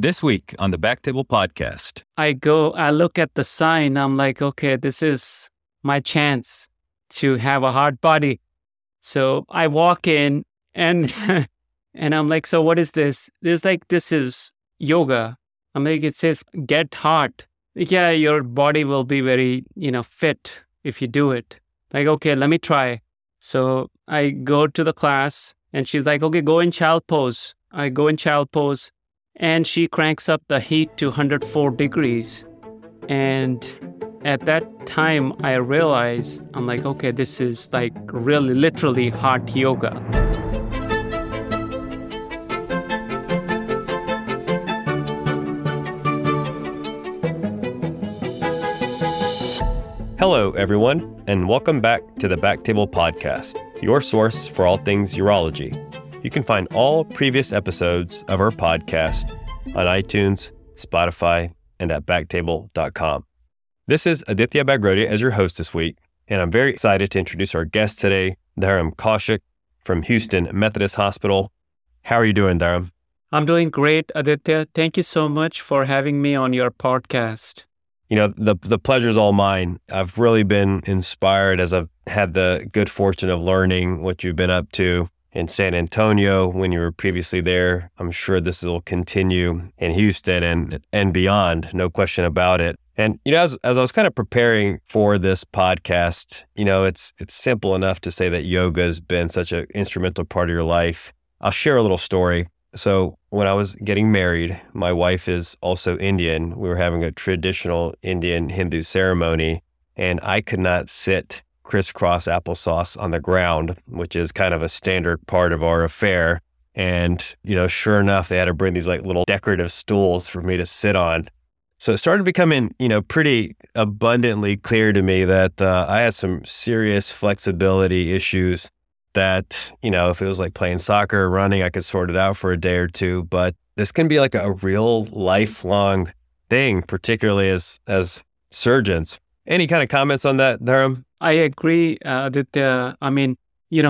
This week on the Back Table Podcast. I look at the sign. I'm like, okay, this is my chance to have a hard body. So I walk in and and I'm like, so what is this? There's like, this is yoga. I'm like, it says get hot. Yeah, your body will be very, fit if you do it. Like, okay, let me try. So I go to the class and she's like, okay, go in child pose. I go in child pose. And she cranks up the heat to 104 degrees. And at that time, I realized, I'm like, okay, this is like really literally hot yoga. Hello, everyone, and welcome back to the Back Table Podcast, your source for all things urology. You can find all previous episodes of our podcast on iTunes, Spotify, and at backtable.com. This is Aditya Bagrodia as your host this week, and I'm very excited to introduce our guest today, Dharam Kaushik from Houston Methodist Hospital. How are you doing, Dharam? I'm doing great, Aditya. Thank you so much for having me on your podcast. The pleasure is all mine. I've really been inspired as I've had the good fortune of learning what you've been up to in San Antonio when you were previously there. I'm sure this will continue in Houston and beyond, no question about it. And, as I was kind of preparing for this podcast, it's simple enough to say that yoga has been such an instrumental part of your life. I'll share a little story. So when I was getting married, my wife is also Indian. We were having a traditional Indian Hindu ceremony, and I could not sit crisscross applesauce on the ground, which is kind of a standard part of our affair. And, sure enough, they had to bring these like little decorative stools for me to sit on. So it started becoming, pretty abundantly clear to me that I had some serious flexibility issues that, if it was like playing soccer or running, I could sort it out for a day or two. But this can be like a real lifelong thing, particularly as surgeons. Any kind of comments on that, Dharam? I agree, Aditya.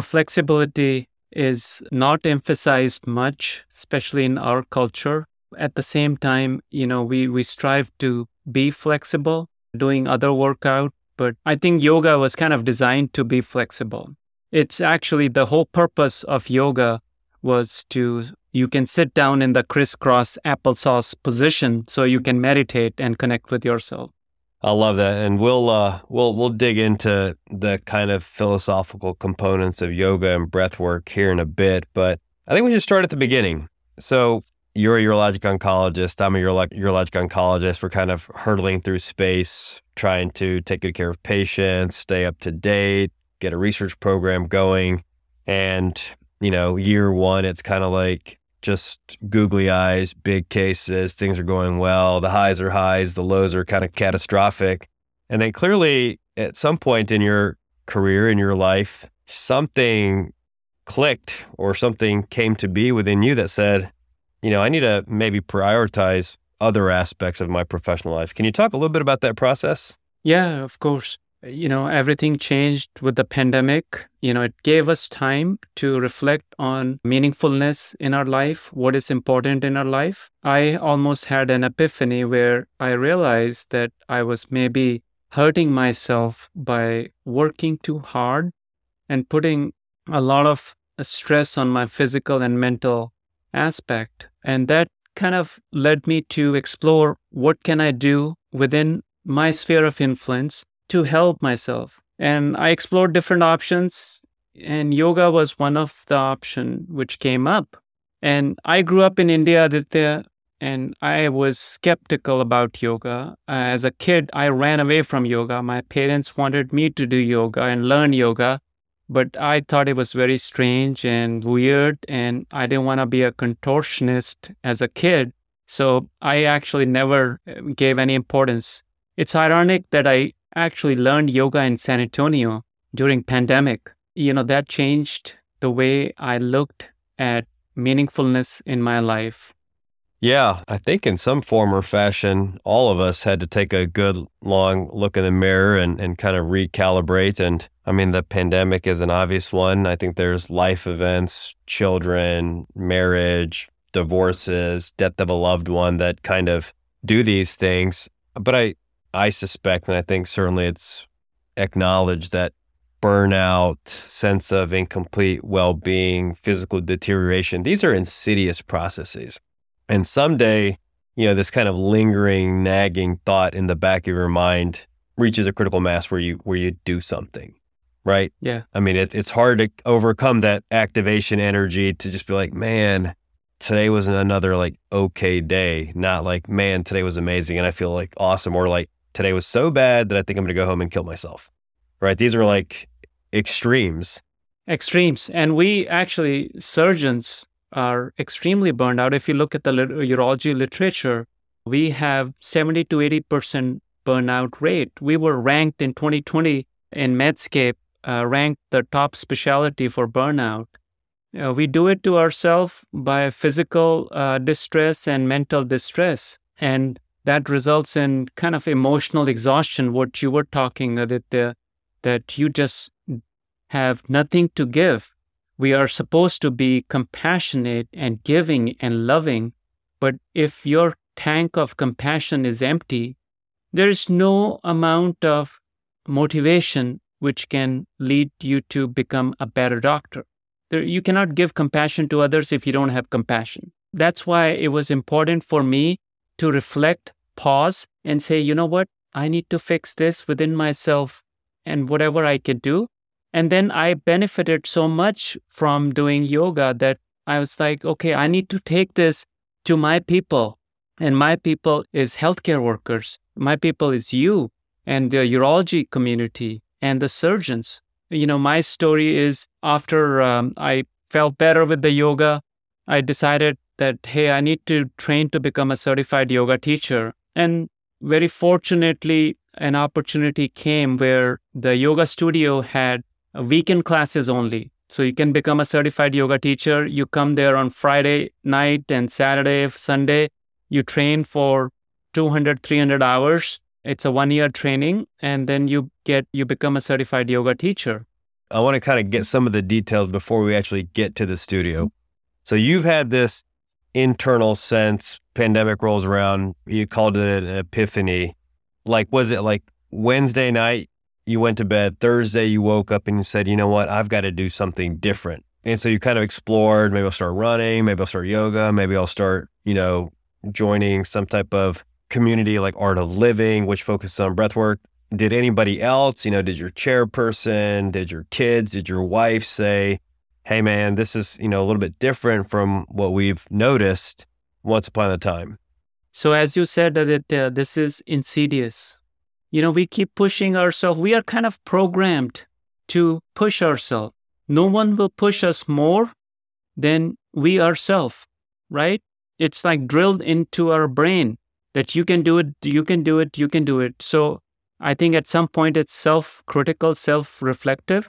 Flexibility is not emphasized much, especially in our culture. At the same time, we strive to be flexible doing other workout, but I think yoga was kind of designed to be flexible. It's actually the whole purpose of yoga was to, you can sit down in the crisscross applesauce position so you can meditate and connect with yourself. I love that, and we'll dig into the kind of philosophical components of yoga and breath work here in a bit, but I think we should start at the beginning. So you're a urologic oncologist, I'm a urologic oncologist. We're kind of hurtling through space, trying to take good care of patients, stay up to date, get a research program going, and, year one, it's kind of like just googly eyes, big cases, things are going well, the highs are highs, the lows are kind of catastrophic. And then clearly at some point in your career, in your life, something clicked or something came to be within you that said, I need to maybe prioritize other aspects of my professional life. Can you talk a little bit about that process? Yeah, of course. Everything changed with the pandemic. It gave us time to reflect on meaningfulness in our life, what is important in our life. I almost had an epiphany where I realized that I was maybe hurting myself by working too hard and putting a lot of stress on my physical and mental aspect. And that kind of led me to explore what can I do within my sphere of influence to help myself. And I explored different options, and yoga was one of the option which came up. And I grew up in India, Aditya, and I was skeptical about yoga. As a kid, I ran away from yoga. My parents wanted me to do yoga and learn yoga, but I thought it was very strange and weird, and I didn't want to be a contortionist as a kid. So I actually never gave any importance. It's ironic that I actually learned yoga in San Antonio during pandemic. That changed the way I looked at meaningfulness in my life. Yeah, I think in some form or fashion, all of us had to take a good long look in the mirror and kind of recalibrate. And the pandemic is an obvious one. I think there's life events, children, marriage, divorces, death of a loved one that kind of do these things. But I suspect, and I think certainly it's acknowledged, that burnout, sense of incomplete well-being, physical deterioration, these are insidious processes. And someday, you know, this kind of lingering, nagging thought in the back of your mind reaches a critical mass where you do something, right? Yeah. I mean, it's hard to overcome that activation energy to just be like, man, today was another like okay day, not like, man, today was amazing and I feel like awesome, or like today was so bad that I think I'm going to go home and kill myself, right? These are like extremes. And we actually, surgeons are extremely burned out. If you look at the urology literature, we have 70 to 80% burnout rate. We were ranked in 2020 in Medscape, ranked the top specialty for burnout. We do it to ourselves by physical distress and mental distress. And that results in kind of emotional exhaustion, what you were talking about, that you just have nothing to give. We are supposed to be compassionate and giving and loving. But if your tank of compassion is empty, there is no amount of motivation which can lead you to become a better doctor. You cannot give compassion to others if you don't have compassion. That's why it was important for me to reflect, pause, and say, you know what? I need to fix this within myself and whatever I could do. And then I benefited so much from doing yoga that I was like, okay, I need to take this to my people. And my people is healthcare workers. My people is you and the urology community and the surgeons. You know, my story is after I felt better with the yoga, I decided that, hey, I need to train to become a certified yoga teacher. And very fortunately, an opportunity came where the yoga studio had weekend classes only. So you can become a certified yoga teacher. You come there on Friday night and Saturday, Sunday. You train for 200, 300 hours. It's a 1-year training, and then you become a certified yoga teacher. I want to kind of get some of the details before we actually get to the studio. So you've had this internal sense, pandemic rolls around, you called it an epiphany. Like, was it like Wednesday night, you went to bed, Thursday you woke up and you said, you know what, I've got to do something different. And so you kind of explored, maybe I'll start running, maybe I'll start yoga, maybe I'll start, you know, joining some type of community like Art of Living, which focuses on breath work. Did anybody else, you know, did your chairperson, did your kids, did your wife say, hey man, this is, you know, a little bit different from what we've noticed once upon a time? So as you said, Aditya, this is insidious. You know, we keep pushing ourselves. We are kind of programmed to push ourselves. No one will push us more than we ourselves, right? It's like drilled into our brain that you can do it, you can do it, you can do it. So I think at some point it's self-critical, self-reflective,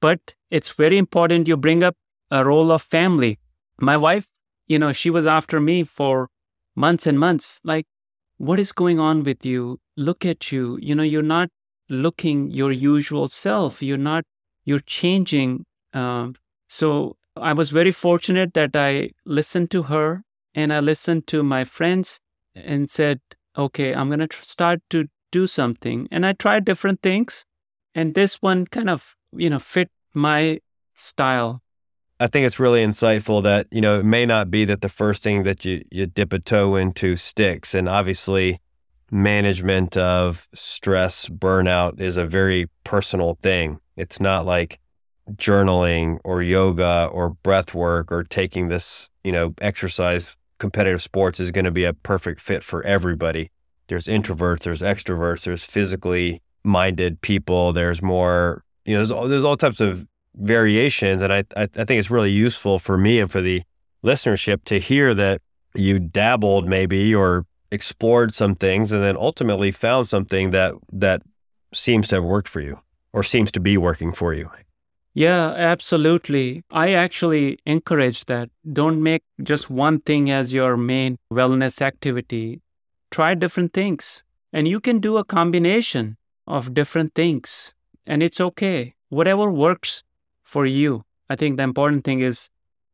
but it's very important you bring up a role of family. My wife, you know, she was after me for months and months, like, what is going on with you? Look at you. You know, you're not looking your usual self. You're changing. So I was very fortunate that I listened to her and I listened to my friends and said, okay, I'm going to start to do something. And I tried different things. And this one kind of, you know, fit my style. I think it's really insightful that, you know, it may not be that the first thing that you dip a toe into sticks. And obviously, management of stress, burnout is a very personal thing. It's not like journaling or yoga or breath work or taking this, you know, exercise. Competitive sports is going to be a perfect fit for everybody. There's introverts, there's extroverts, there's physically minded people, there's more, you know, there's all types of variations. And I think it's really useful for me and for the listenership to hear that you dabbled maybe or explored some things and then ultimately found something that seems to have worked for you or seems to be working for you. Yeah, absolutely. I actually encourage that. Don't make just one thing as your main wellness activity. Try different things. And you can do a combination of different things. And it's okay. Whatever works for you. I think the important thing is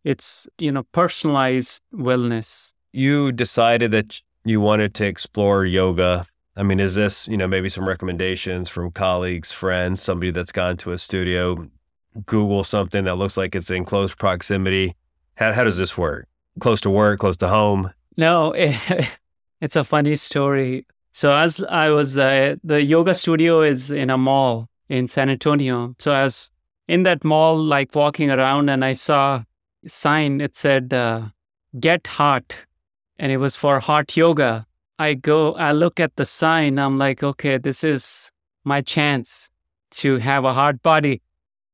It's, personalized wellness. You decided that you wanted to explore yoga. I mean, is this, maybe some recommendations from colleagues, friends, somebody that's gone to a studio, Google something that looks like it's in close proximity? How does this work? Close to work, close to home? No, it's a funny story. So as I was, the yoga studio is in a mall in San Antonio. So I was in that mall, walking around, and I saw a sign. It said, get hot. And it was for hot yoga. I look at the sign. I'm like, okay, this is my chance to have a hot body.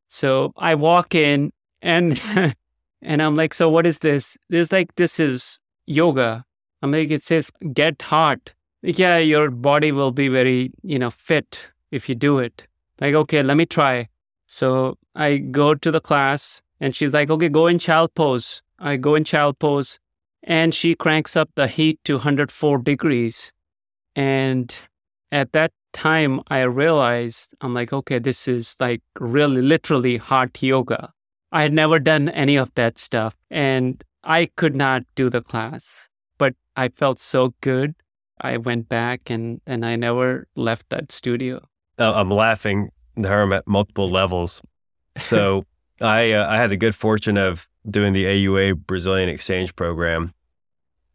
So I walk in and and I'm like, so what is this? This is yoga. I'm like, it says get hot. Yeah, your body will be very, fit if you do it. Okay, let me try. So I go to the class and she's like, okay, go in child pose. I go in child pose. And she cranks up the heat to 104 degrees. And at that time, I realized, I'm like, okay, this is really literally hot yoga. I had never done any of that stuff. And I could not do the class, but I felt so good. I went back and I never left that studio. I'm laughing, Dharam, at multiple levels. So I had the good fortune of doing the AUA Brazilian exchange program,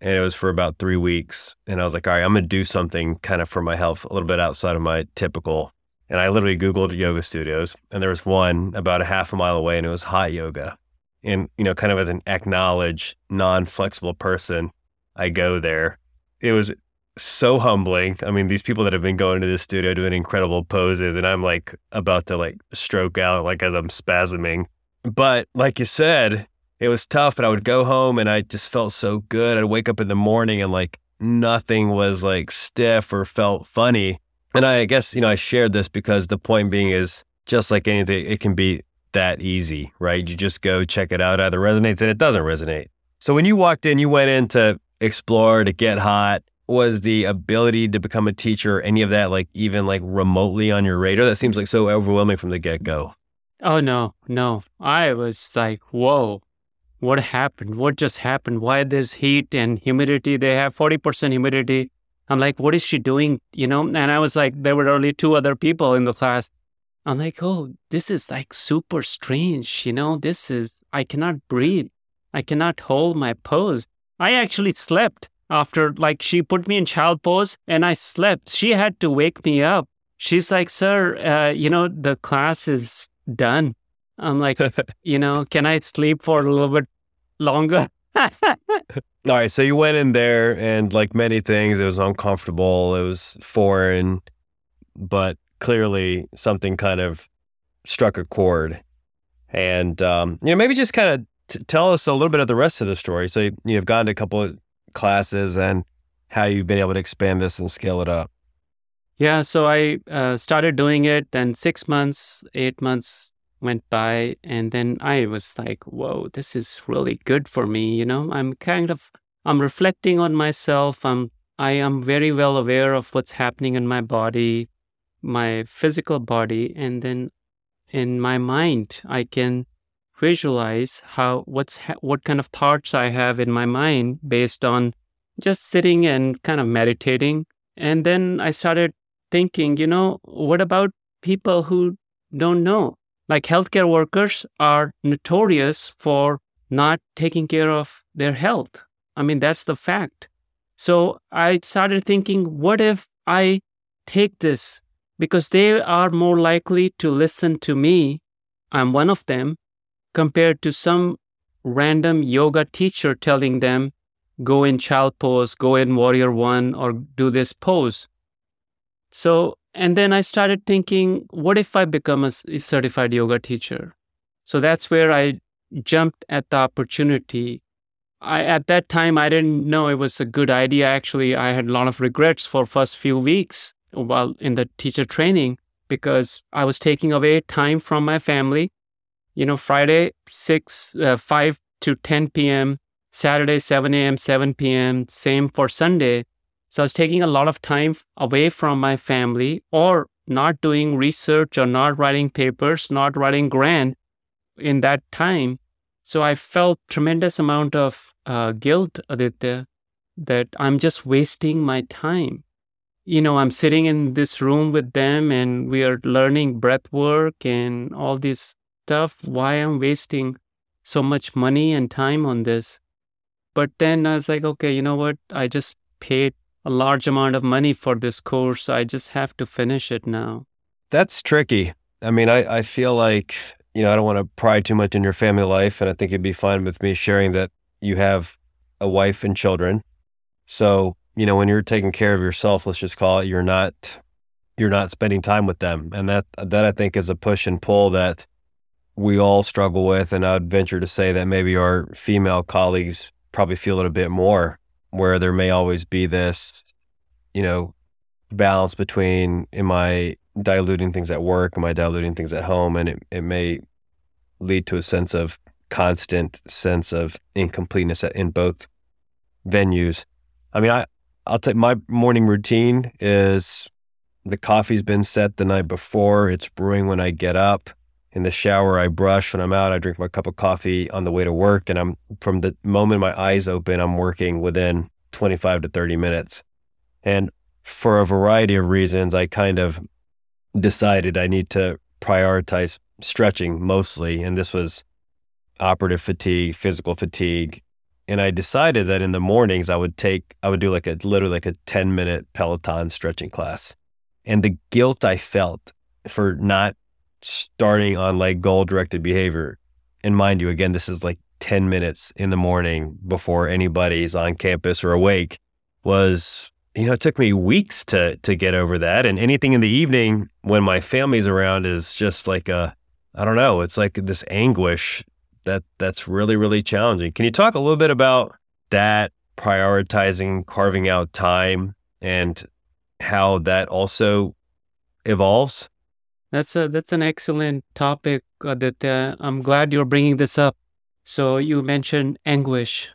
and it was for about 3 weeks. And I was like, all right, I'm going to do something kind of for my health, a little bit outside of my typical. And I literally Googled yoga studios, and there was one about a half a mile away, and it was hot yoga. And, kind of as an acknowledged, non-flexible person, I go there. It was so humbling. I mean, these people that have been going to this studio doing incredible poses, and I'm about to stroke out as I'm spasming. But like you said, it was tough, but I would go home and I just felt so good. I'd wake up in the morning and nothing was stiff or felt funny. And I guess, I shared this because the point being is just like anything, it can be that easy, right? You just go check it out, either resonates and it doesn't resonate. So when you walked in, you went in to explore, to get hot. Was the ability to become a teacher, any of that, even remotely on your radar? That seems so overwhelming from the get-go. Oh, no. I was like, whoa, what happened? What just happened? Why there's heat and humidity? They have 40% humidity. I'm like, what is she doing? And I was like, there were only 2 other people in the class. I'm like, oh, this is super strange. I cannot breathe. I cannot hold my pose. I actually slept after she put me in child pose and I slept. She had to wake me up. She's like, sir, the class is done. I'm like, can I sleep for a little bit longer? All right. So you went in there and many things, it was uncomfortable. It was foreign, but clearly something kind of struck a chord. And, maybe just kind of tell us a little bit of the rest of the story. So you've gone to a couple of classes and how you've been able to expand this and scale it up. Yeah, so I started doing it, and 6 months, 8 months went by, and then I was like, whoa, this is really good for me, I'm reflecting on myself, I am very well aware of what's happening in my body, my physical body, and then in my mind, I can visualize what kind of thoughts I have in my mind based on just sitting and kind of meditating. And then I started thinking, what about people who don't know? Healthcare workers are notorious for not taking care of their health. I mean, that's the fact. So I started thinking, what if I take this? Because they are more likely to listen to me, I'm one of them, compared to some random yoga teacher telling them, go in child pose, go in warrior one, or do this pose. So, and then I started thinking, what if I become a certified yoga teacher? So that's where I jumped at the opportunity. At that time, I didn't know it was a good idea. Actually, I had a lot of regrets for first few weeks while in the teacher training, because I was taking away time from my family. Friday, 5 to 10 p.m., Saturday, 7 a.m., 7 p.m., same for Sunday. So I was taking a lot of time away from my family, or not doing research, or not writing papers, not writing grant in that time. So I felt tremendous amount of guilt, Aditya, that I'm just wasting my time. You know, I'm sitting in this room with them and we are learning breath work and all this stuff. Why I'm wasting so much money and time on this? But then I was like, okay, you know what? I just paid a large amount of money for this course. So I just have to finish it now. That's tricky. I mean, I feel like, you know, I don't want to pry too much in your family life. And I think it'd be fine with me sharing that you have a wife and children. So, you know, when you're taking care of yourself, let's just call it, you're not spending time with them. And that I think is a push and pull that we all struggle with. And I'd venture to say that maybe our female colleagues probably feel it a bit more, where there may always be this, you know, balance between, am I diluting things at work? Am I diluting things at home? And it may lead to a sense of constant sense of incompleteness in both venues. I mean, I'll take my morning routine is the coffee's been set the night before. It's brewing when I get up. In the shower, I brush. When I'm out, I drink my cup of coffee on the way to work. And I'm, from the moment my eyes open, I'm working within 25 to 30 minutes. And for a variety of reasons, I kind of decided I need to prioritize stretching mostly. And this was operative fatigue, physical fatigue. And I decided that in the mornings I would do literally a 10 minute Peloton stretching class. And the guilt I felt for not starting on like goal directed behavior. And mind you, again, this is like 10 minutes in the morning before anybody's on campus or awake, was, you know, it took me weeks to get over that. And anything in the evening when my family's around is just like it's like this anguish that's really, really challenging. Can you talk a little bit about that, prioritizing, carving out time, and how that also evolves? That's an excellent topic, Aditya. I'm glad you're bringing this up. So you mentioned anguish.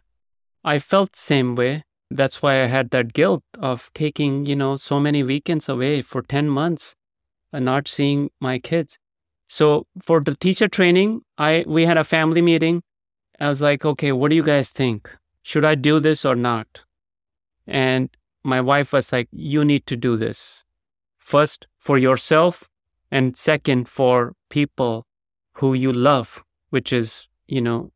I felt same way. That's why I had that guilt of taking, you know, so many weekends away for 10 months and not seeing my kids. So for the teacher training, we had a family meeting. I was like, okay, what do you guys think? Should I do this or not? And my wife was like, you need to do this. First, for yourself. And second, for people who you love, which is, you know,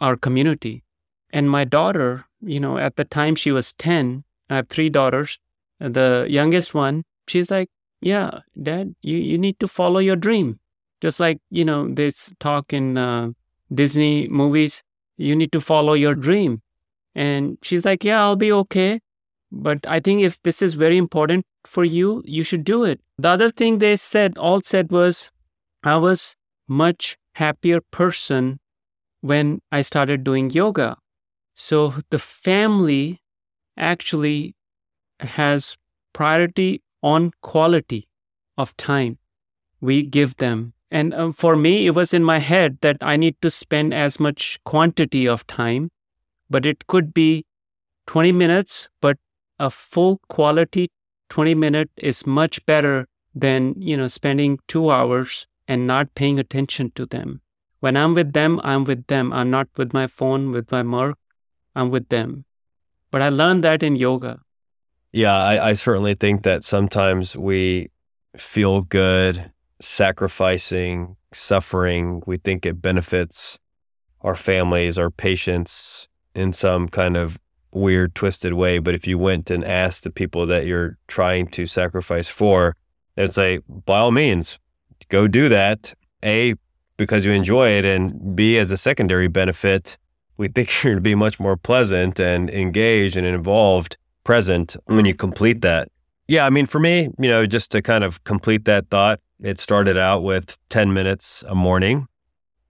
our community. And my daughter, you know, at the time she was 10, I have 3 daughters. The youngest one, she's like, yeah, Dad, you need to follow your dream. Just like, you know, this talk in Disney movies, you need to follow your dream. And she's like, yeah, I'll be okay. But I think if this is very important for you, you should do it. The other thing they said was, I was much happier person when I started doing yoga. So the family actually has priority on quality of time we give them. And for me, it was in my head that I need to spend as much quantity of time, but it could be 20 minutes, but a full quality 20 minute is much better than, you know, spending 2 hours and not paying attention to them. When I'm with them, I'm with them. I'm not with my phone, with my work. I'm with them. But I learned that in yoga. Yeah, I certainly think that sometimes we feel good sacrificing, suffering. We think it benefits our families, our patients in some kind of weird, twisted way. But if you went and asked the people that you're trying to sacrifice for, they'd say, by all means, go do that. A, because you enjoy it, and B, as a secondary benefit, we think you're going to be much more pleasant and engaged and involved, present when you complete that. Yeah, I mean, for me, you know, just to kind of complete that thought, it started out with 10 minutes a morning.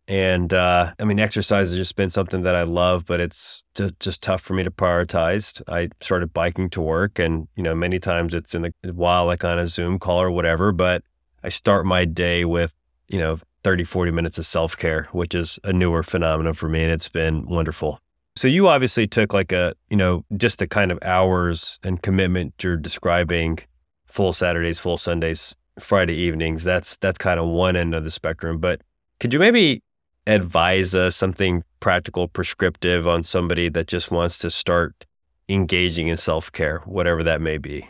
And I mean, exercise has just been something that I love, but it's just tough for me to prioritize. I started biking to work, and, you know, many times it's in the while, like on a Zoom call or whatever, but I start my day with, you know, 30, 40 minutes of self-care, which is a newer phenomenon for me, and it's been wonderful. So you obviously took like a, you know, just the kind of hours and commitment you're describing, full Saturdays, full Sundays, Friday evenings, that's kind of one end of the spectrum. But could you maybe advise us something practical prescriptive on somebody that just wants to start engaging in self-care, whatever that may be?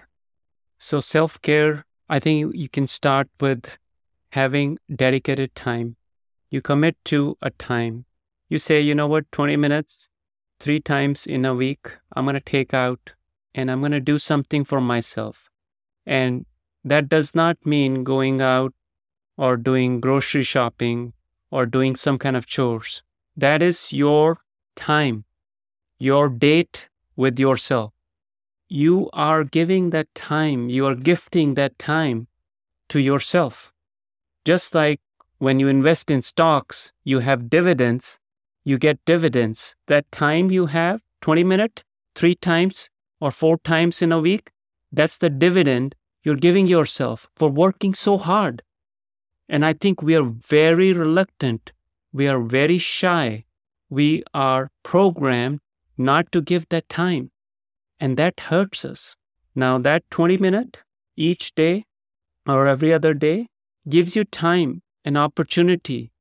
So self-care, I think you can start with having dedicated time. You commit to a time. You say, you know what, 20 minutes, 3 times in a week, I'm going to take out and I'm going to do something for myself. And that does not mean going out or doing grocery shopping or doing some kind of chores. That is your time, your date with yourself. You are giving that time, you are gifting that time to yourself. Just like when you invest in stocks, you have dividends, you get dividends. That time you have, 20 minutes, 3 times or 4 times in a week, that's the dividend you're giving yourself for working so hard. And I think we are very reluctant. We are very shy. We are programmed not to give that time. And that hurts us. Now that 20 minutes each day or every other day gives you time and opportunity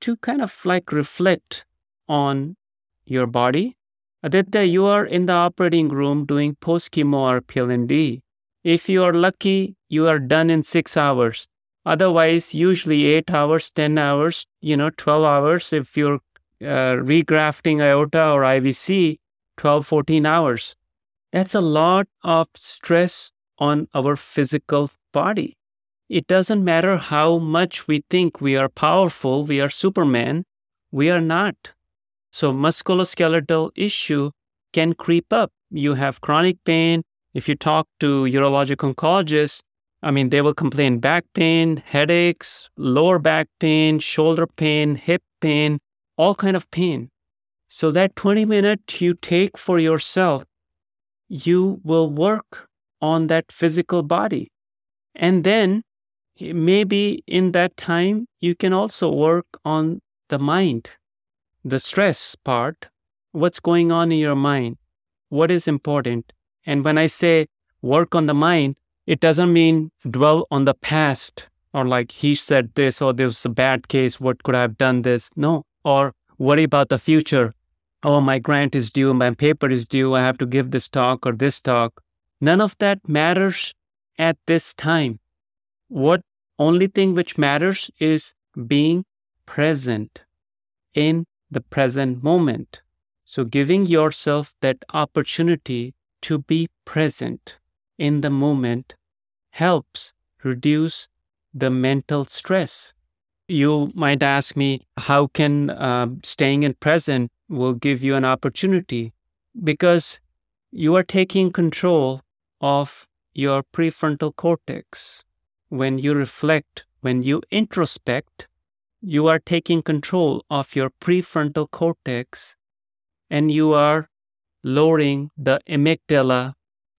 to kind of like reflect on your body. Aditya, you are in the operating room doing post-chemo RPLND. If you are lucky, you are done in 6 hours. Otherwise, usually 8 hours, 10 hours, 12 hours. If you're regrafting aorta or IVC, 12, 14 hours. That's a lot of stress on our physical body. It doesn't matter how much we think we are powerful, we are Superman, we are not. So musculoskeletal issue can creep up. You have chronic pain. If you talk to urologic oncologists, they will complain back pain, headaches, lower back pain, shoulder pain, hip pain, all kind of pain. So that 20 minutes you take for yourself, you will work on that physical body. And then maybe in that time, you can also work on the mind, the stress part, what's going on in your mind, what is important. And when I say work on the mind, it doesn't mean dwell on the past or like he said this or there was a bad case, what could I have done this? No. Or worry about the future. Oh, my grant is due, my paper is due, I have to give this talk or this talk. None of that matters at this time. What only thing which matters is being present in the present moment. So giving yourself that opportunity to be present in the moment helps reduce the mental stress. You might ask me, how can staying in present will give you an opportunity? Because you are taking control of your prefrontal cortex. When you reflect, when you introspect, you are taking control of your prefrontal cortex and you are lowering the amygdala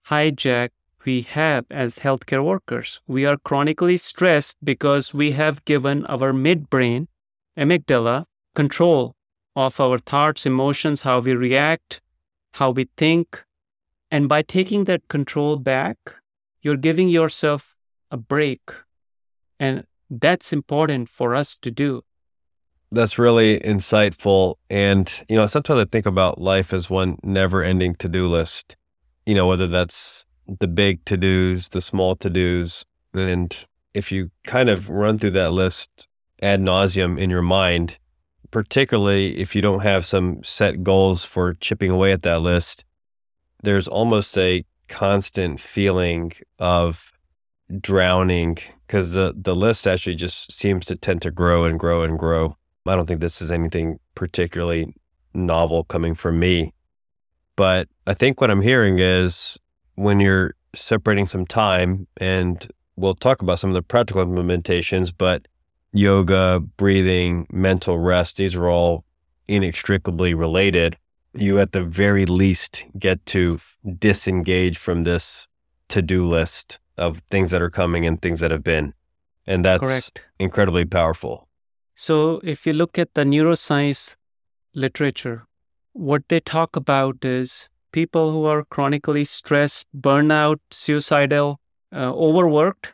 hijack we have as healthcare workers. We are chronically stressed because we have given our midbrain, amygdala, control of our thoughts, emotions, how we react, how we think. And by taking that control back, you're giving yourself a break. And that's important for us to do. That's really insightful. And, sometimes I think about life as one never-ending to-do list, whether that's the big to-dos, the small to-dos. And if you kind of run through that list ad nauseum in your mind, particularly if you don't have some set goals for chipping away at that list, there's almost a constant feeling of drowning because the list actually just seems to tend to grow and grow and grow. I don't think this is anything particularly novel coming from me. But I think what I'm hearing is when you're separating some time, and we'll talk about some of the practical implementations, but yoga, breathing, mental rest, these are all inextricably related. You at the very least get to disengage from this to-do list of things that are coming and things that have been. And that's correct. Incredibly powerful. So if you look at the neuroscience literature, what they talk about is people who are chronically stressed, burnout, suicidal, overworked,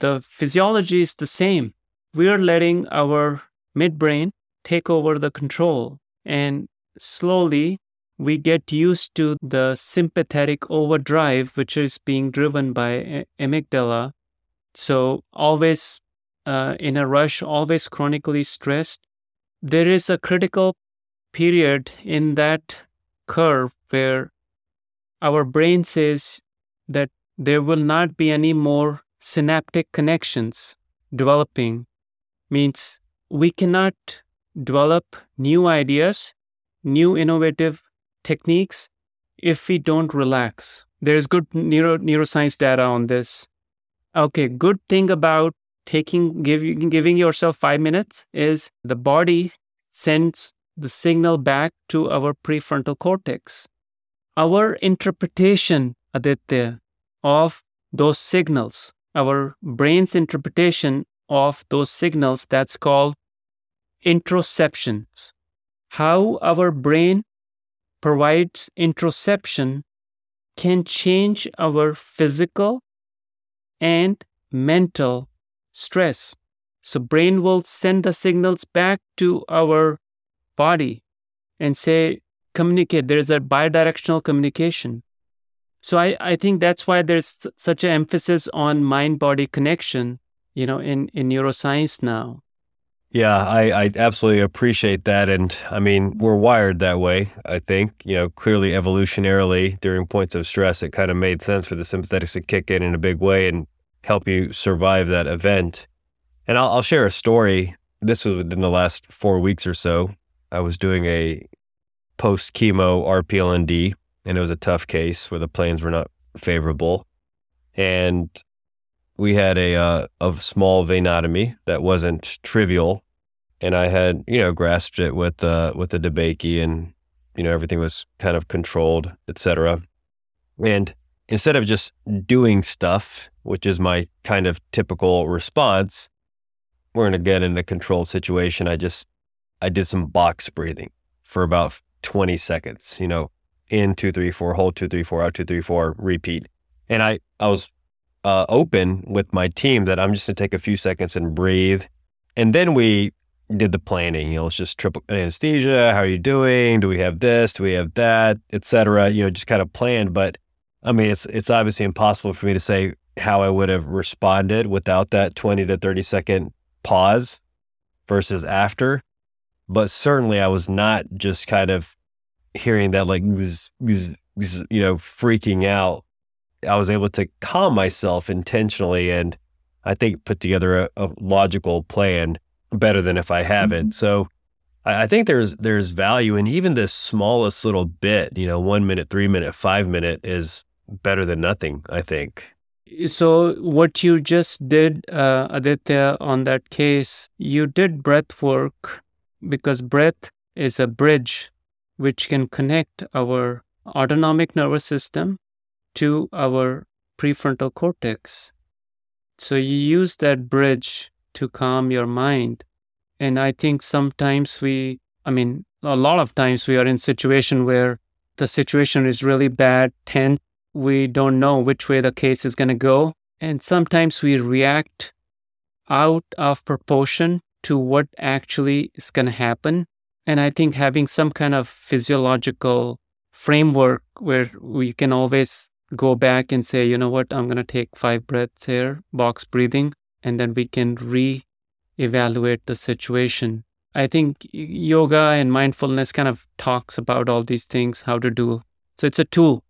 the physiology is the same. We are letting our midbrain take over the control And slowly, we get used to the sympathetic overdrive, which is being driven by amygdala. So always in a rush, always chronically stressed. There is a critical period in that curve where our brain says that there will not be any more synaptic connections developing. Means we cannot develop new ideas, new innovative techniques if we don't relax. There's good neuroscience data on this. Okay, good thing about giving yourself 5 minutes is the body sends the signal back to our prefrontal cortex. Our interpretation, Aditya, of those signals, our brain's interpretation of those signals, that's called interoception. How our brain provides interoception can change our physical and mental stress. So brain will send the signals back to our body and say, communicate. There's a bidirectional communication. So I think that's why there's such an emphasis on mind-body connection, you know, in neuroscience now. Yeah, I absolutely appreciate that. And I mean, we're wired that way, I think. You know, clearly evolutionarily during points of stress, it kind of made sense for the sympathetics to kick in a big way and help you survive that event. And I'll share a story. This was within the last 4 weeks or so. I was doing a post-chemo RPLND, and it was a tough case where the plans were not favorable. And we had a small veinotomy that wasn't trivial, and I had, you know, grasped it with the DeBakey, and, you know, everything was kind of controlled, etc. And instead of just doing stuff, which is my kind of typical response, we're going to get in a controlled situation. I did some box breathing for about 20 seconds, you know, in 2, 3, 4, hold 2, 3, 4, out 2, 3, 4, repeat. And I was open with my team that I'm just going to take a few seconds and breathe. And then we did the planning, you know, let's just triple anesthesia. How are you doing? Do we have this? Do we have that? Etc. You know, just kind of planned. But I mean, it's obviously impossible for me to say how I would have responded without that 20 to 30 second pause versus after. But certainly I was not just kind of hearing that, like, you know, freaking out. I was able to calm myself intentionally and I think put together a logical plan better than if I haven't. Mm-hmm. So I think there's value in even the smallest little bit, you know, 1 minute, 3 minute, 5 minute is better than nothing, I think. So what you just did, Aditya, on that case, you did breath work because breath is a bridge which can connect our autonomic nervous system to our prefrontal cortex. So you use that bridge to calm your mind. And I think sometimes a lot of times we are in situation where the situation is really bad, tense. We don't know which way the case is going to go. And sometimes we react out of proportion to what actually is going to happen. And I think having some kind of physiological framework where we can always go back and say, you know what, I'm going to take 5 breaths here, box breathing, and then we can re-evaluate the situation. I think yoga and mindfulness kind of talks about all these things, how to do. So it's a tool.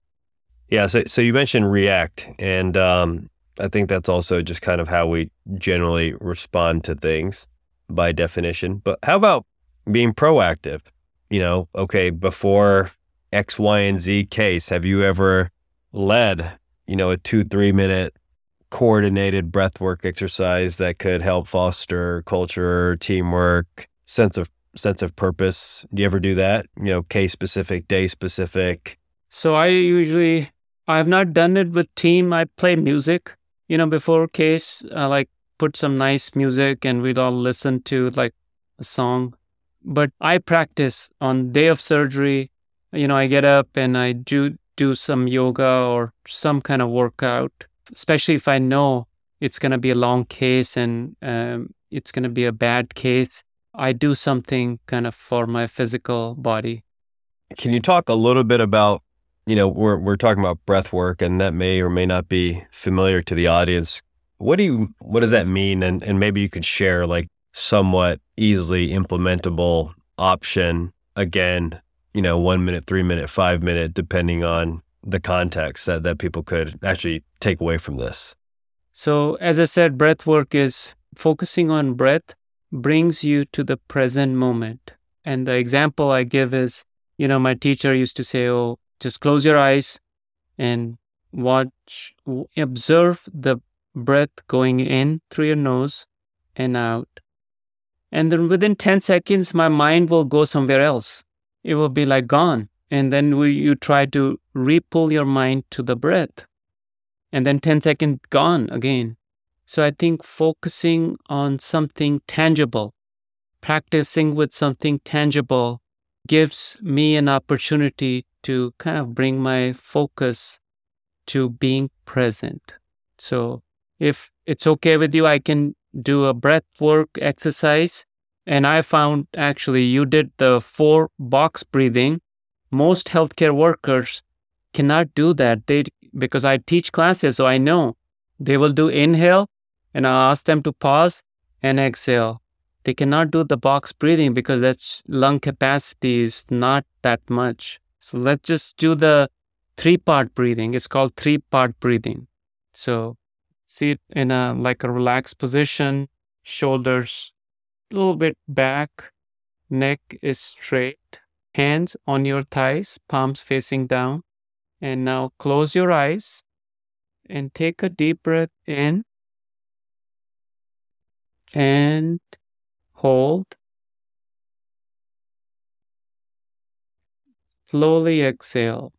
Yeah, so you mentioned react, and I think that's also just kind of how we generally respond to things by definition. But how about being proactive? You know, okay, before X, Y, and Z case, have you ever led, you know, a 2-3 minute coordinated breathwork exercise that could help foster culture, teamwork, sense of purpose? Do you ever do that? You know, case specific, day specific. So I've not done it with team. I play music, you know, before case, I like put some nice music and we'd all listen to like a song. But I practice on day of surgery. You know, I get up and I do some yoga or some kind of workout, especially if I know it's going to be a long case and it's going to be a bad case. I do something kind of for my physical body. Can you talk a little bit about, you know, we're talking about breath work, and that may or may not be familiar to the audience. What does that mean? And maybe you could share like somewhat easily implementable option. Again, you know, 1 minute, 3 minute, 5 minute, depending on the context that people could actually take away from this. So as I said, breath work is focusing on breath brings you to the present moment. And the example I give is, you know, my teacher used to say, oh, just close your eyes and observe the breath going in through your nose and out. And then within 10 seconds, my mind will go somewhere else. It will be like gone. And then you try to re-pull your mind to the breath. And then 10 seconds gone again. So I think focusing on something tangible, practicing with something tangible gives me an opportunity to kind of bring my focus to being present. So if it's okay with you, I can do a breath work exercise. And I found actually you did the 4-box breathing. Most healthcare workers cannot do that. Because I teach classes, so I know they will do inhale and I ask them to pause and exhale. They cannot do the box breathing because that's lung capacity is not that much. So let's just do the 3-part breathing. It's called 3-part breathing. So sit in a relaxed position, shoulders a little bit back, neck is straight, hands on your thighs, palms facing down. And now close your eyes and take a deep breath in and hold. Slowly exhale.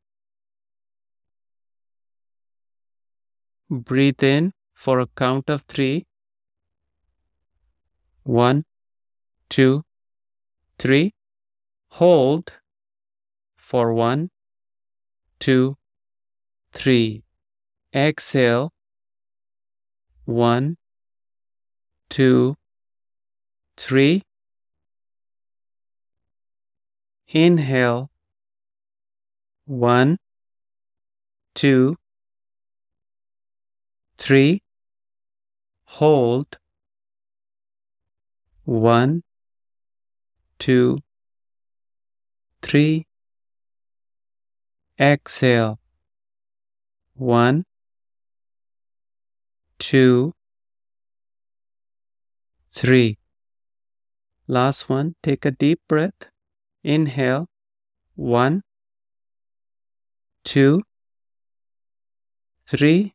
Breathe in for a count of 3. 1, 2, 3. Hold for 1, 2, 3. Exhale. 1, 2, 3. Inhale. 1, 2, 3. Hold. 1, 2, 3. Exhale. 1, 2, 3. Last one. Take a deep breath. Inhale. 1, 2, 3.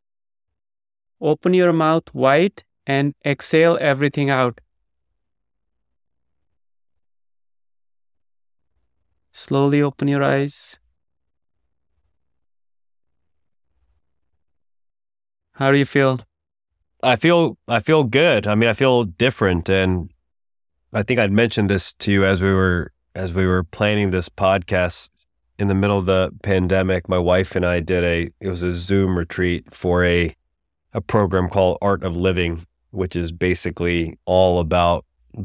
Open your mouth wide and exhale everything out. Slowly open your eyes. How do you feel? I feel good. I mean, I feel different, and I think I'd mentioned this to you as we were planning this podcast in the middle of the pandemic. My wife and I did it was a Zoom retreat for a program called Art of Living, which is basically all about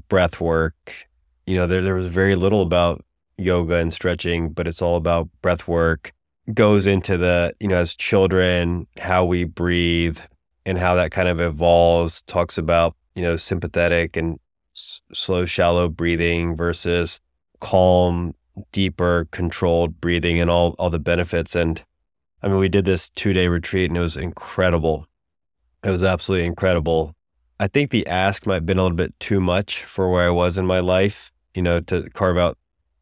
breath work. You know, there was very little about yoga and stretching, but it's all about breath work. Goes into the, you know, as children, how we breathe and how that kind of evolves, talks about, you know, sympathetic and slow, shallow breathing versus calm, deeper, controlled breathing and all the benefits. And I mean, we did this 2-day retreat and it was incredible. It was absolutely incredible. I think the ask might have been a little bit too much for where I was in my life, you know, to carve out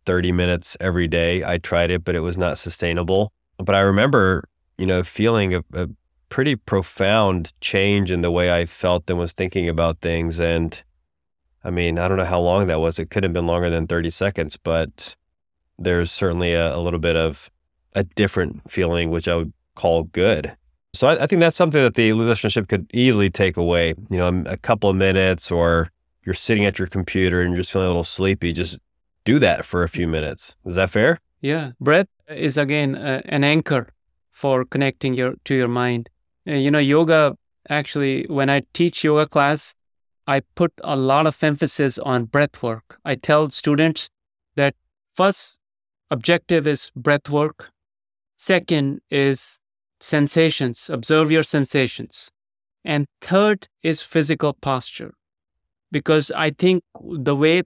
30 minutes every day. I tried it, but it was not sustainable. But I remember, you know, feeling a pretty profound change in the way I felt and was thinking about things. And I mean, I don't know how long that was. It could have been longer than 30 seconds, but there's certainly a little bit of a different feeling, which I would call good. So I think that's something that the listenership could easily take away. You know, a couple of minutes, or you're sitting at your computer and you're just feeling a little sleepy, just do that for a few minutes. Is that fair? Yeah. Breath is, again, an anchor for connecting to your mind. You know, yoga, actually, when I teach yoga class, I put a lot of emphasis on breath work. I tell students that first objective is breath work. Second is sensations. Observe your sensations. And third is physical posture. Because I think the way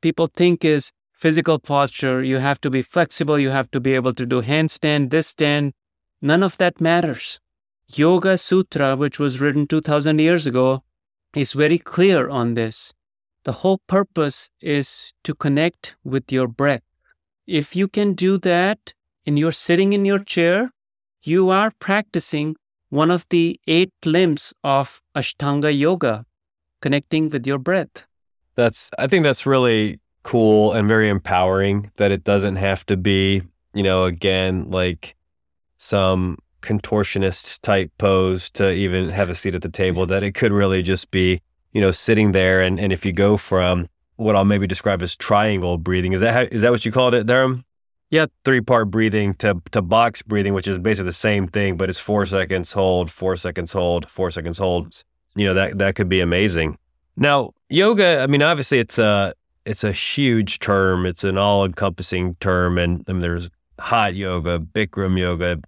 people think is physical posture, you have to be flexible, you have to be able to do handstand, this stand. None of that matters. Yoga Sutra, which was written 2000 years ago, is very clear on this. The whole purpose is to connect with your breath. If you can do that and you're sitting in your chair, you are practicing one of the 8 limbs of Ashtanga Yoga, connecting with your breath. I think that's really cool and very empowering that it doesn't have to be, again, like some contortionist type pose to even have a seat at the table, that it could really just be, sitting there. And if you go from what I'll maybe describe as triangle breathing, is that what you called it, Dharam? Yeah. 3-part breathing to box breathing, which is basically the same thing, but it's 4 seconds hold, 4 seconds hold, 4 seconds hold. That could be amazing. Now, yoga, obviously it's a huge term. It's an all-encompassing term. And there's hot yoga, Bikram yoga,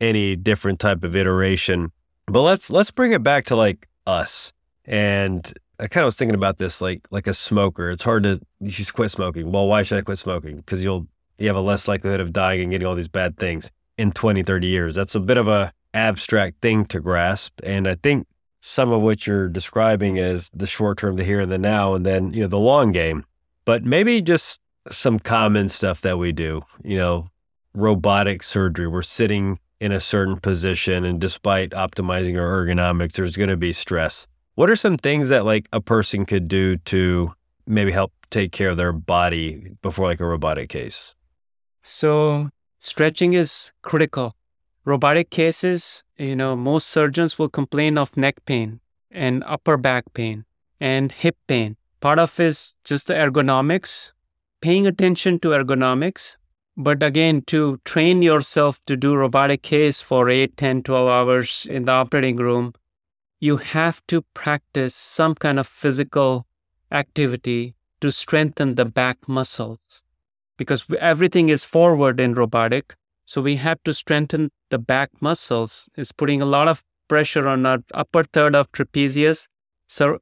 any different type of iteration. But let's bring it back to us. And I kind of was thinking about this like a smoker. It's hard to just quit smoking. Well, why should I quit smoking? Because you have a less likelihood of dying and getting all these bad things in 20, 30 years. That's a bit of a abstract thing to grasp. And I think some of what you're describing is the short term, the here and the now, and then, the long game. But maybe just some common stuff that we do, robotic surgery. We're sitting in a certain position, and despite optimizing our ergonomics, there's going to be stress. What are some things that a person could do to maybe help take care of their body before a robotic case? So stretching is critical. Robotic cases, most surgeons will complain of neck pain and upper back pain and hip pain. Part of it is just the ergonomics, paying attention to ergonomics. But again, to train yourself to do robotic case for 8, 10, 12 hours in the operating room, you have to practice some kind of physical activity to strengthen the back muscles. Because everything is forward in robotic, so we have to strengthen the back muscles. It's putting a lot of pressure on our upper third of trapezius,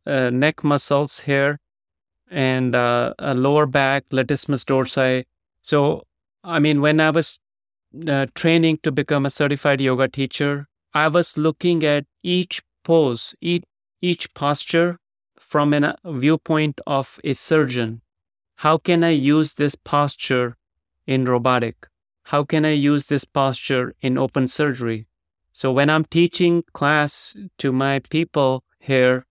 neck muscles here, and a lower back, latissimus dorsi. So, when I was training to become a certified yoga teacher, I was looking at each pose, each posture from a viewpoint of a surgeon. How can I use this posture in robotic? How can I use this posture in open surgery? So when I'm teaching class to my people here,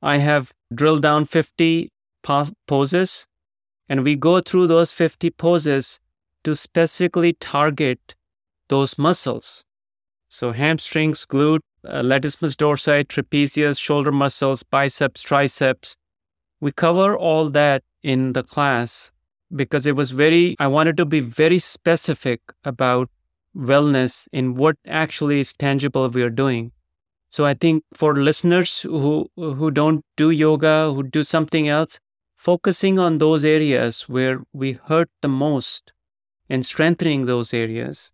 I have drilled down 50 poses, and we go through those 50 poses to specifically target those muscles. So hamstrings, glute, latissimus dorsi, trapezius, shoulder muscles, biceps, triceps. We cover all that in the class, because it was I wanted to be very specific about wellness in what actually is tangible we are doing. So I think for listeners who don't do yoga, who do something else, focusing on those areas where we hurt the most and strengthening those areas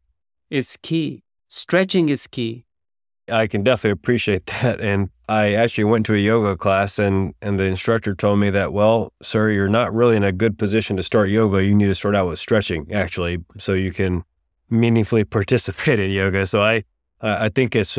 is key. Stretching is key. I can definitely appreciate that. And I actually went to a yoga class and the instructor told me that, well, sir, you're not really in a good position to start yoga. You need to start out with stretching, actually, so you can meaningfully participate in yoga. So I think it's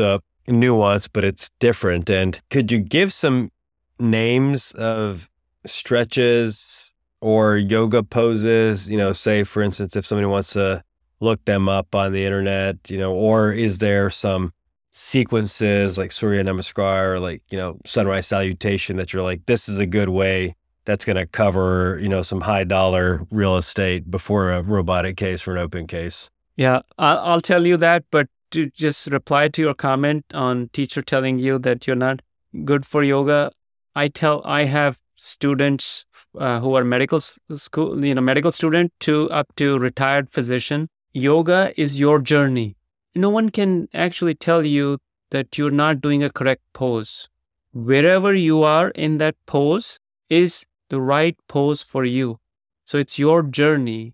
nuanced, but it's different. And could you give some names of stretches or yoga poses, say, for instance, if somebody wants to look them up on the internet, or is there some sequences like Surya Namaskar or sunrise salutation that you're like, this is a good way that's going to cover, some high dollar real estate before a robotic case or an open case? Yeah, I'll tell you that, but to just reply to your comment on teacher telling you that you're not good for yoga, I have students who are medical school, medical student to up to retired physician. Yoga is your journey. No one can actually tell you that you're not doing a correct pose. wherever you are in that pose is the right pose for you. So it's your journey.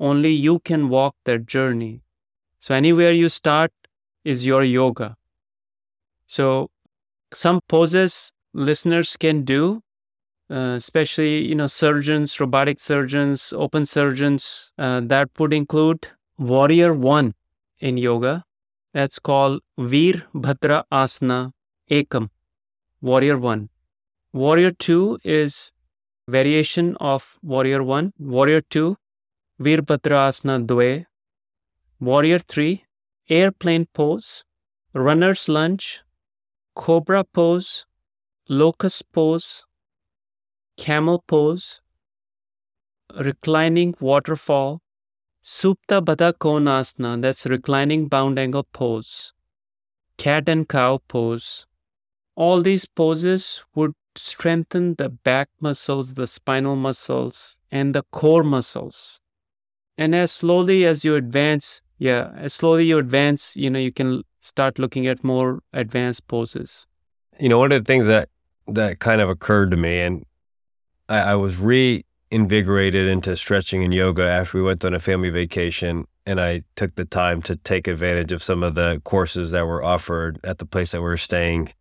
Only you can walk that journey. So anywhere you start is your yoga. So some poses listeners can do, especially, surgeons, robotic surgeons, open surgeons, that would include warrior one in yoga. That's called Virabhadrasana Ekam, warrior one. Warrior two is variation of warrior one. Warrior two, Virabhadrasana Dve. Warrior three, airplane pose, runner's lunge, cobra pose, locust pose, camel pose, reclining waterfall, Supta Baddha Konasana, that's reclining bound angle pose, cat and cow pose. All these poses would strengthen the back muscles, the spinal muscles, and the core muscles. And as slowly you advance, you can start looking at more advanced poses. One of the things that kind of occurred to me, and I was reinvigorated into stretching and yoga after we went on a family vacation, and I took the time to take advantage of some of the courses that were offered at the place that we were staying,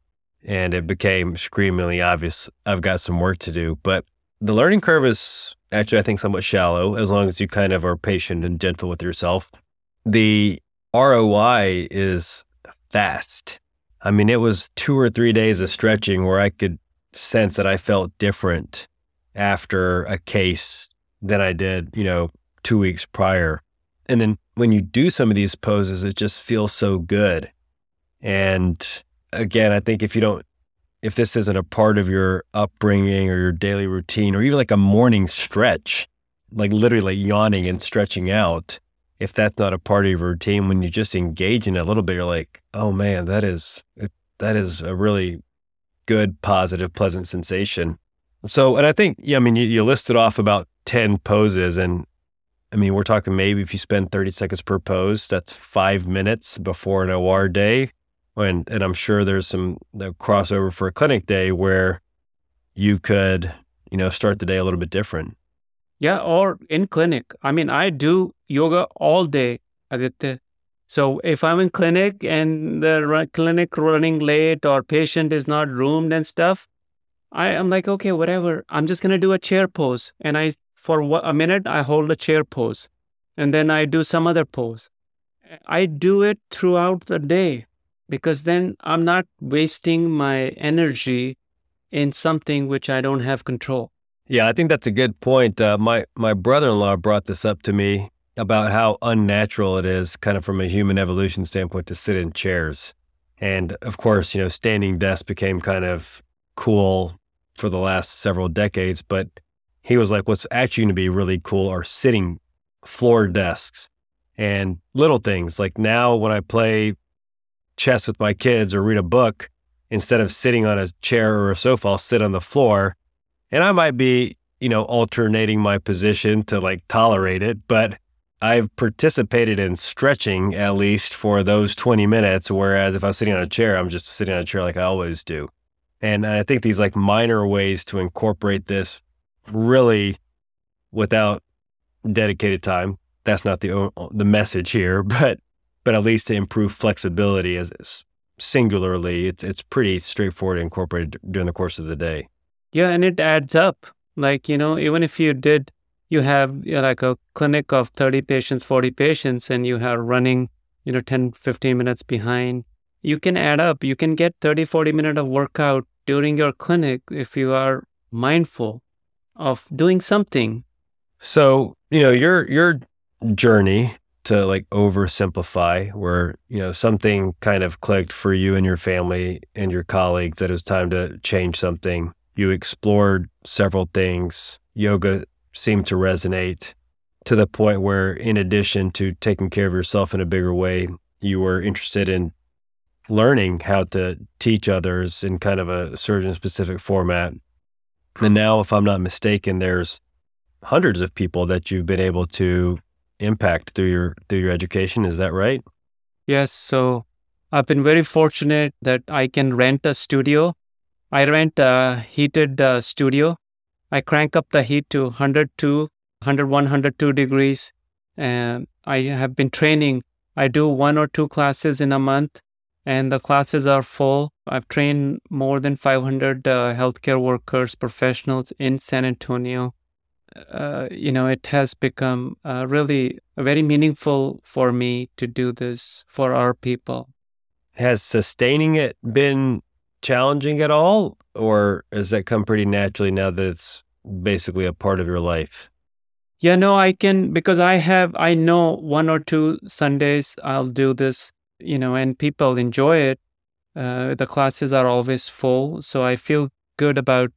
and it became screamingly obvious I've got some work to do. But the learning curve is actually, I think, somewhat shallow, as long as you kind of are patient and gentle with yourself. The ROI is fast. I mean, it was 2 or 3 days of stretching where I could sense that I felt different after a case than I did, 2 weeks prior. And then when you do some of these poses, it just feels so good. And again, I think if this isn't a part of your upbringing or your daily routine, or even like a morning stretch, like literally yawning and stretching out, if that's not a part of your routine, when you just engage in it a little bit, you're like, oh man, that is a really good, positive, pleasant sensation. So, and I think, you listed off about 10 poses, and I mean, we're talking maybe if you spend 30 seconds per pose, that's 5 minutes before an OR day. And I'm sure there's some crossover for a clinic day where you could, start the day a little bit different. Yeah, or in clinic. I mean, I do yoga all day, Aditya. So if I'm in clinic and the clinic running late or patient is not roomed and stuff, I'm like, okay, whatever. I'm just going to do a chair pose. And for a minute, I hold a chair pose. And then I do some other pose. I do it throughout the day, because then I'm not wasting my energy in something which I don't have control. Yeah, I think that's a good point. My brother-in-law brought this up to me about how unnatural it is, kind of from a human evolution standpoint, to sit in chairs. And of course, standing desks became kind of cool for the last several decades, but he was like, what's actually going to be really cool are sitting floor desks and little things. Like now when I play chess with my kids or read a book, instead of sitting on a chair or a sofa, I'll sit on the floor. And I might be, alternating my position to like tolerate it, but I've participated in stretching at least for those 20 minutes. Whereas if I'm sitting on a chair, I'm just sitting on a chair like I always do. And I think these like minor ways to incorporate this really without dedicated time, that's not the message here, but at least to improve flexibility as singularly, it's pretty straightforward to incorporate during the course of the day. Yeah, and it adds up. Like, even if you have like a clinic of 30 patients, 40 patients, and you are running, 10, 15 minutes behind, you can add up. You can get 30, 40 minutes of workout during your clinic if you are mindful of doing something. So, your journey, to like oversimplify, where, something kind of clicked for you and your family and your colleagues that it was time to change something. You explored several things. Yoga seemed to resonate to the point where, in addition to taking care of yourself in a bigger way, you were interested in learning how to teach others in kind of a surgeon-specific format. And now, if I'm not mistaken, there's hundreds of people that you've been able to impact through your education. Is that right? Yes. So I've been very fortunate that I can rent a studio I rent a heated studio. I crank up the heat to 102, 101, 102 degrees. And I have been training. I do one or two classes in a month, and the classes are full. I've trained more than 500 healthcare workers, professionals in San Antonio. It has become really very meaningful for me to do this for our people. Has sustaining it been challenging at all, or has that come pretty naturally now that it's basically a part of your life? Yeah, no, I can, because I know one or two Sundays I'll do this, and people enjoy it. The classes are always full, so I feel good about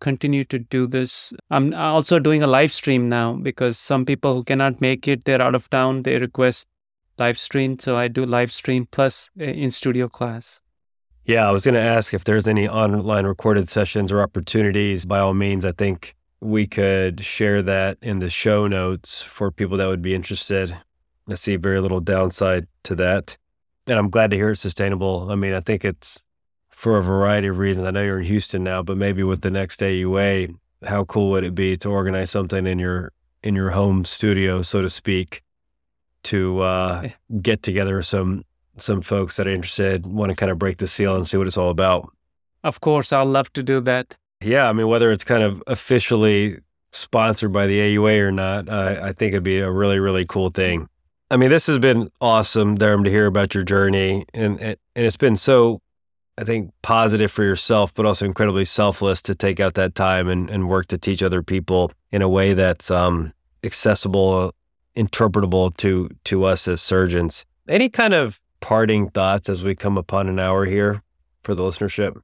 continue to do this. I'm also doing a live stream now because some people who cannot make it, they're out of town, they request live stream. So I do live stream plus in studio class. Yeah, I was going to ask if there's any online recorded sessions or opportunities. By all means, I think we could share that in the show notes for people that would be interested. I see very little downside to that. And I'm glad to hear it's sustainable. I mean, I think it's for a variety of reasons. I know you're in Houston now, but maybe with the next AUA, how cool would it be to organize something in your home studio, so to speak, to get together some folks that are interested, want to kind of break the seal and see what it's all about? Of course, I'd love to do that. Yeah, I mean, whether it's kind of officially sponsored by the AUA or not, I think it'd be a really, really cool thing. I mean, this has been awesome, Dharam, to hear about your journey, and it's been so, I think, positive for yourself, but also incredibly selfless to take out that time and work to teach other people in a way that's accessible, interpretable to us as surgeons. Any kind of parting thoughts as we come upon an hour here for the listenership?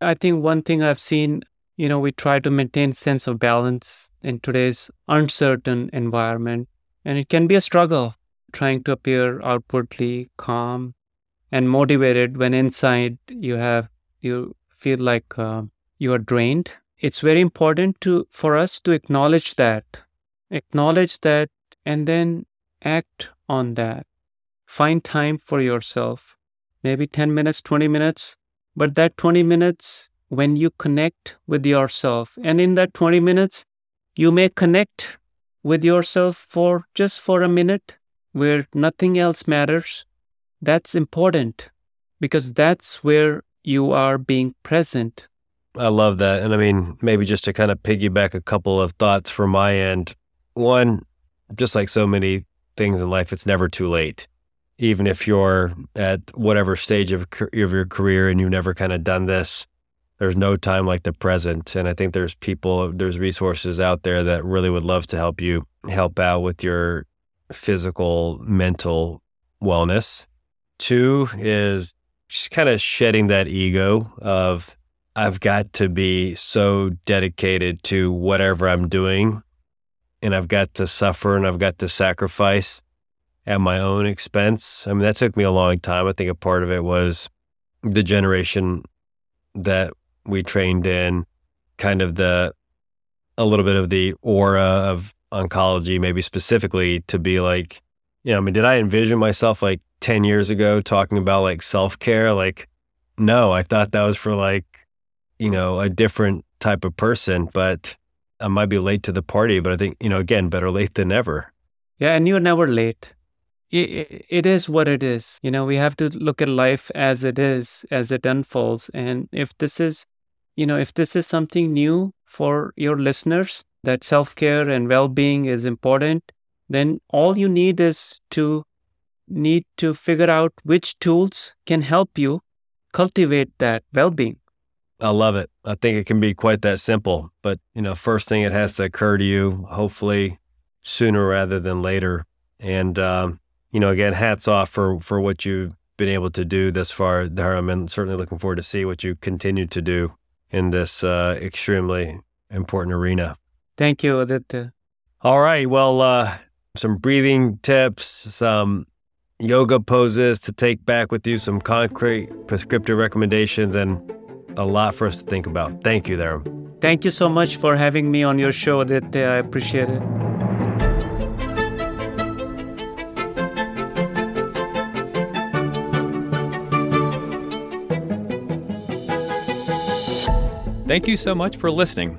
I think one thing I've seen, we try to maintain sense of balance in today's uncertain environment, and it can be a struggle trying to appear outwardly calm and motivated when inside you feel like you are drained. It's very important for us to acknowledge that, and then act on that. Find time for yourself, maybe 10 minutes, 20 minutes, but that 20 minutes when you connect with yourself, and in that 20 minutes, you may connect with yourself for a minute where nothing else matters. That's important because that's where you are being present. I love that. And I mean, maybe just to kind of piggyback a couple of thoughts from my end. One, just like so many things in life, it's never too late. Even if you're at whatever stage of your career and you've never kind of done this, there's no time like the present. And I think there's resources out there that really would love to help you help out with your physical, mental wellness. Two is just kind of shedding that ego of, I've got to be so dedicated to whatever I'm doing, and I've got to suffer and I've got to sacrifice at my own expense. I mean, that took me a long time. I think a part of it was the generation that we trained in, kind of a little bit of the aura of oncology, maybe specifically, to be like, I mean, did I envision myself like 10 years ago talking about like self-care? Like, no, I thought that was for like, a different type of person, but I might be late to the party, but I think, again, better late than never. Yeah. And you're never late. It is what it is. We have to look at life as it is, as it unfolds. And if this is something new for your listeners, that self-care and well-being is important, then all you need is to figure out which tools can help you cultivate that well-being. I love it. I think it can be quite that simple, but first thing, it has to occur to you, hopefully sooner rather than later. And, again, hats off for what you've been able to do thus far, Dharam, and certainly looking forward to see what you continue to do in this extremely important arena. Thank you, Aditya. All right. Well, some breathing tips, some yoga poses to take back with you, some concrete prescriptive recommendations, and a lot for us to think about. Thank you, Dharam. Thank you so much for having me on your show, Aditya. I appreciate it. Thank you so much for listening.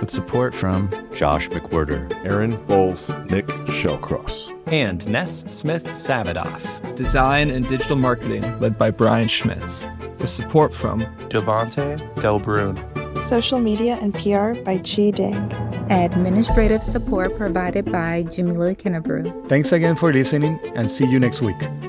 with support from Josh McWhirter, Aaron Bowles, Nick Shellcross, and Ness Smith-Savadoff. Design and digital marketing led by Brian Schmitz, with support from Devante Delbrun. Social media and PR by Chi Ding. Administrative support provided by Jamila Kennebrew. Thanks again for listening, and see you next week.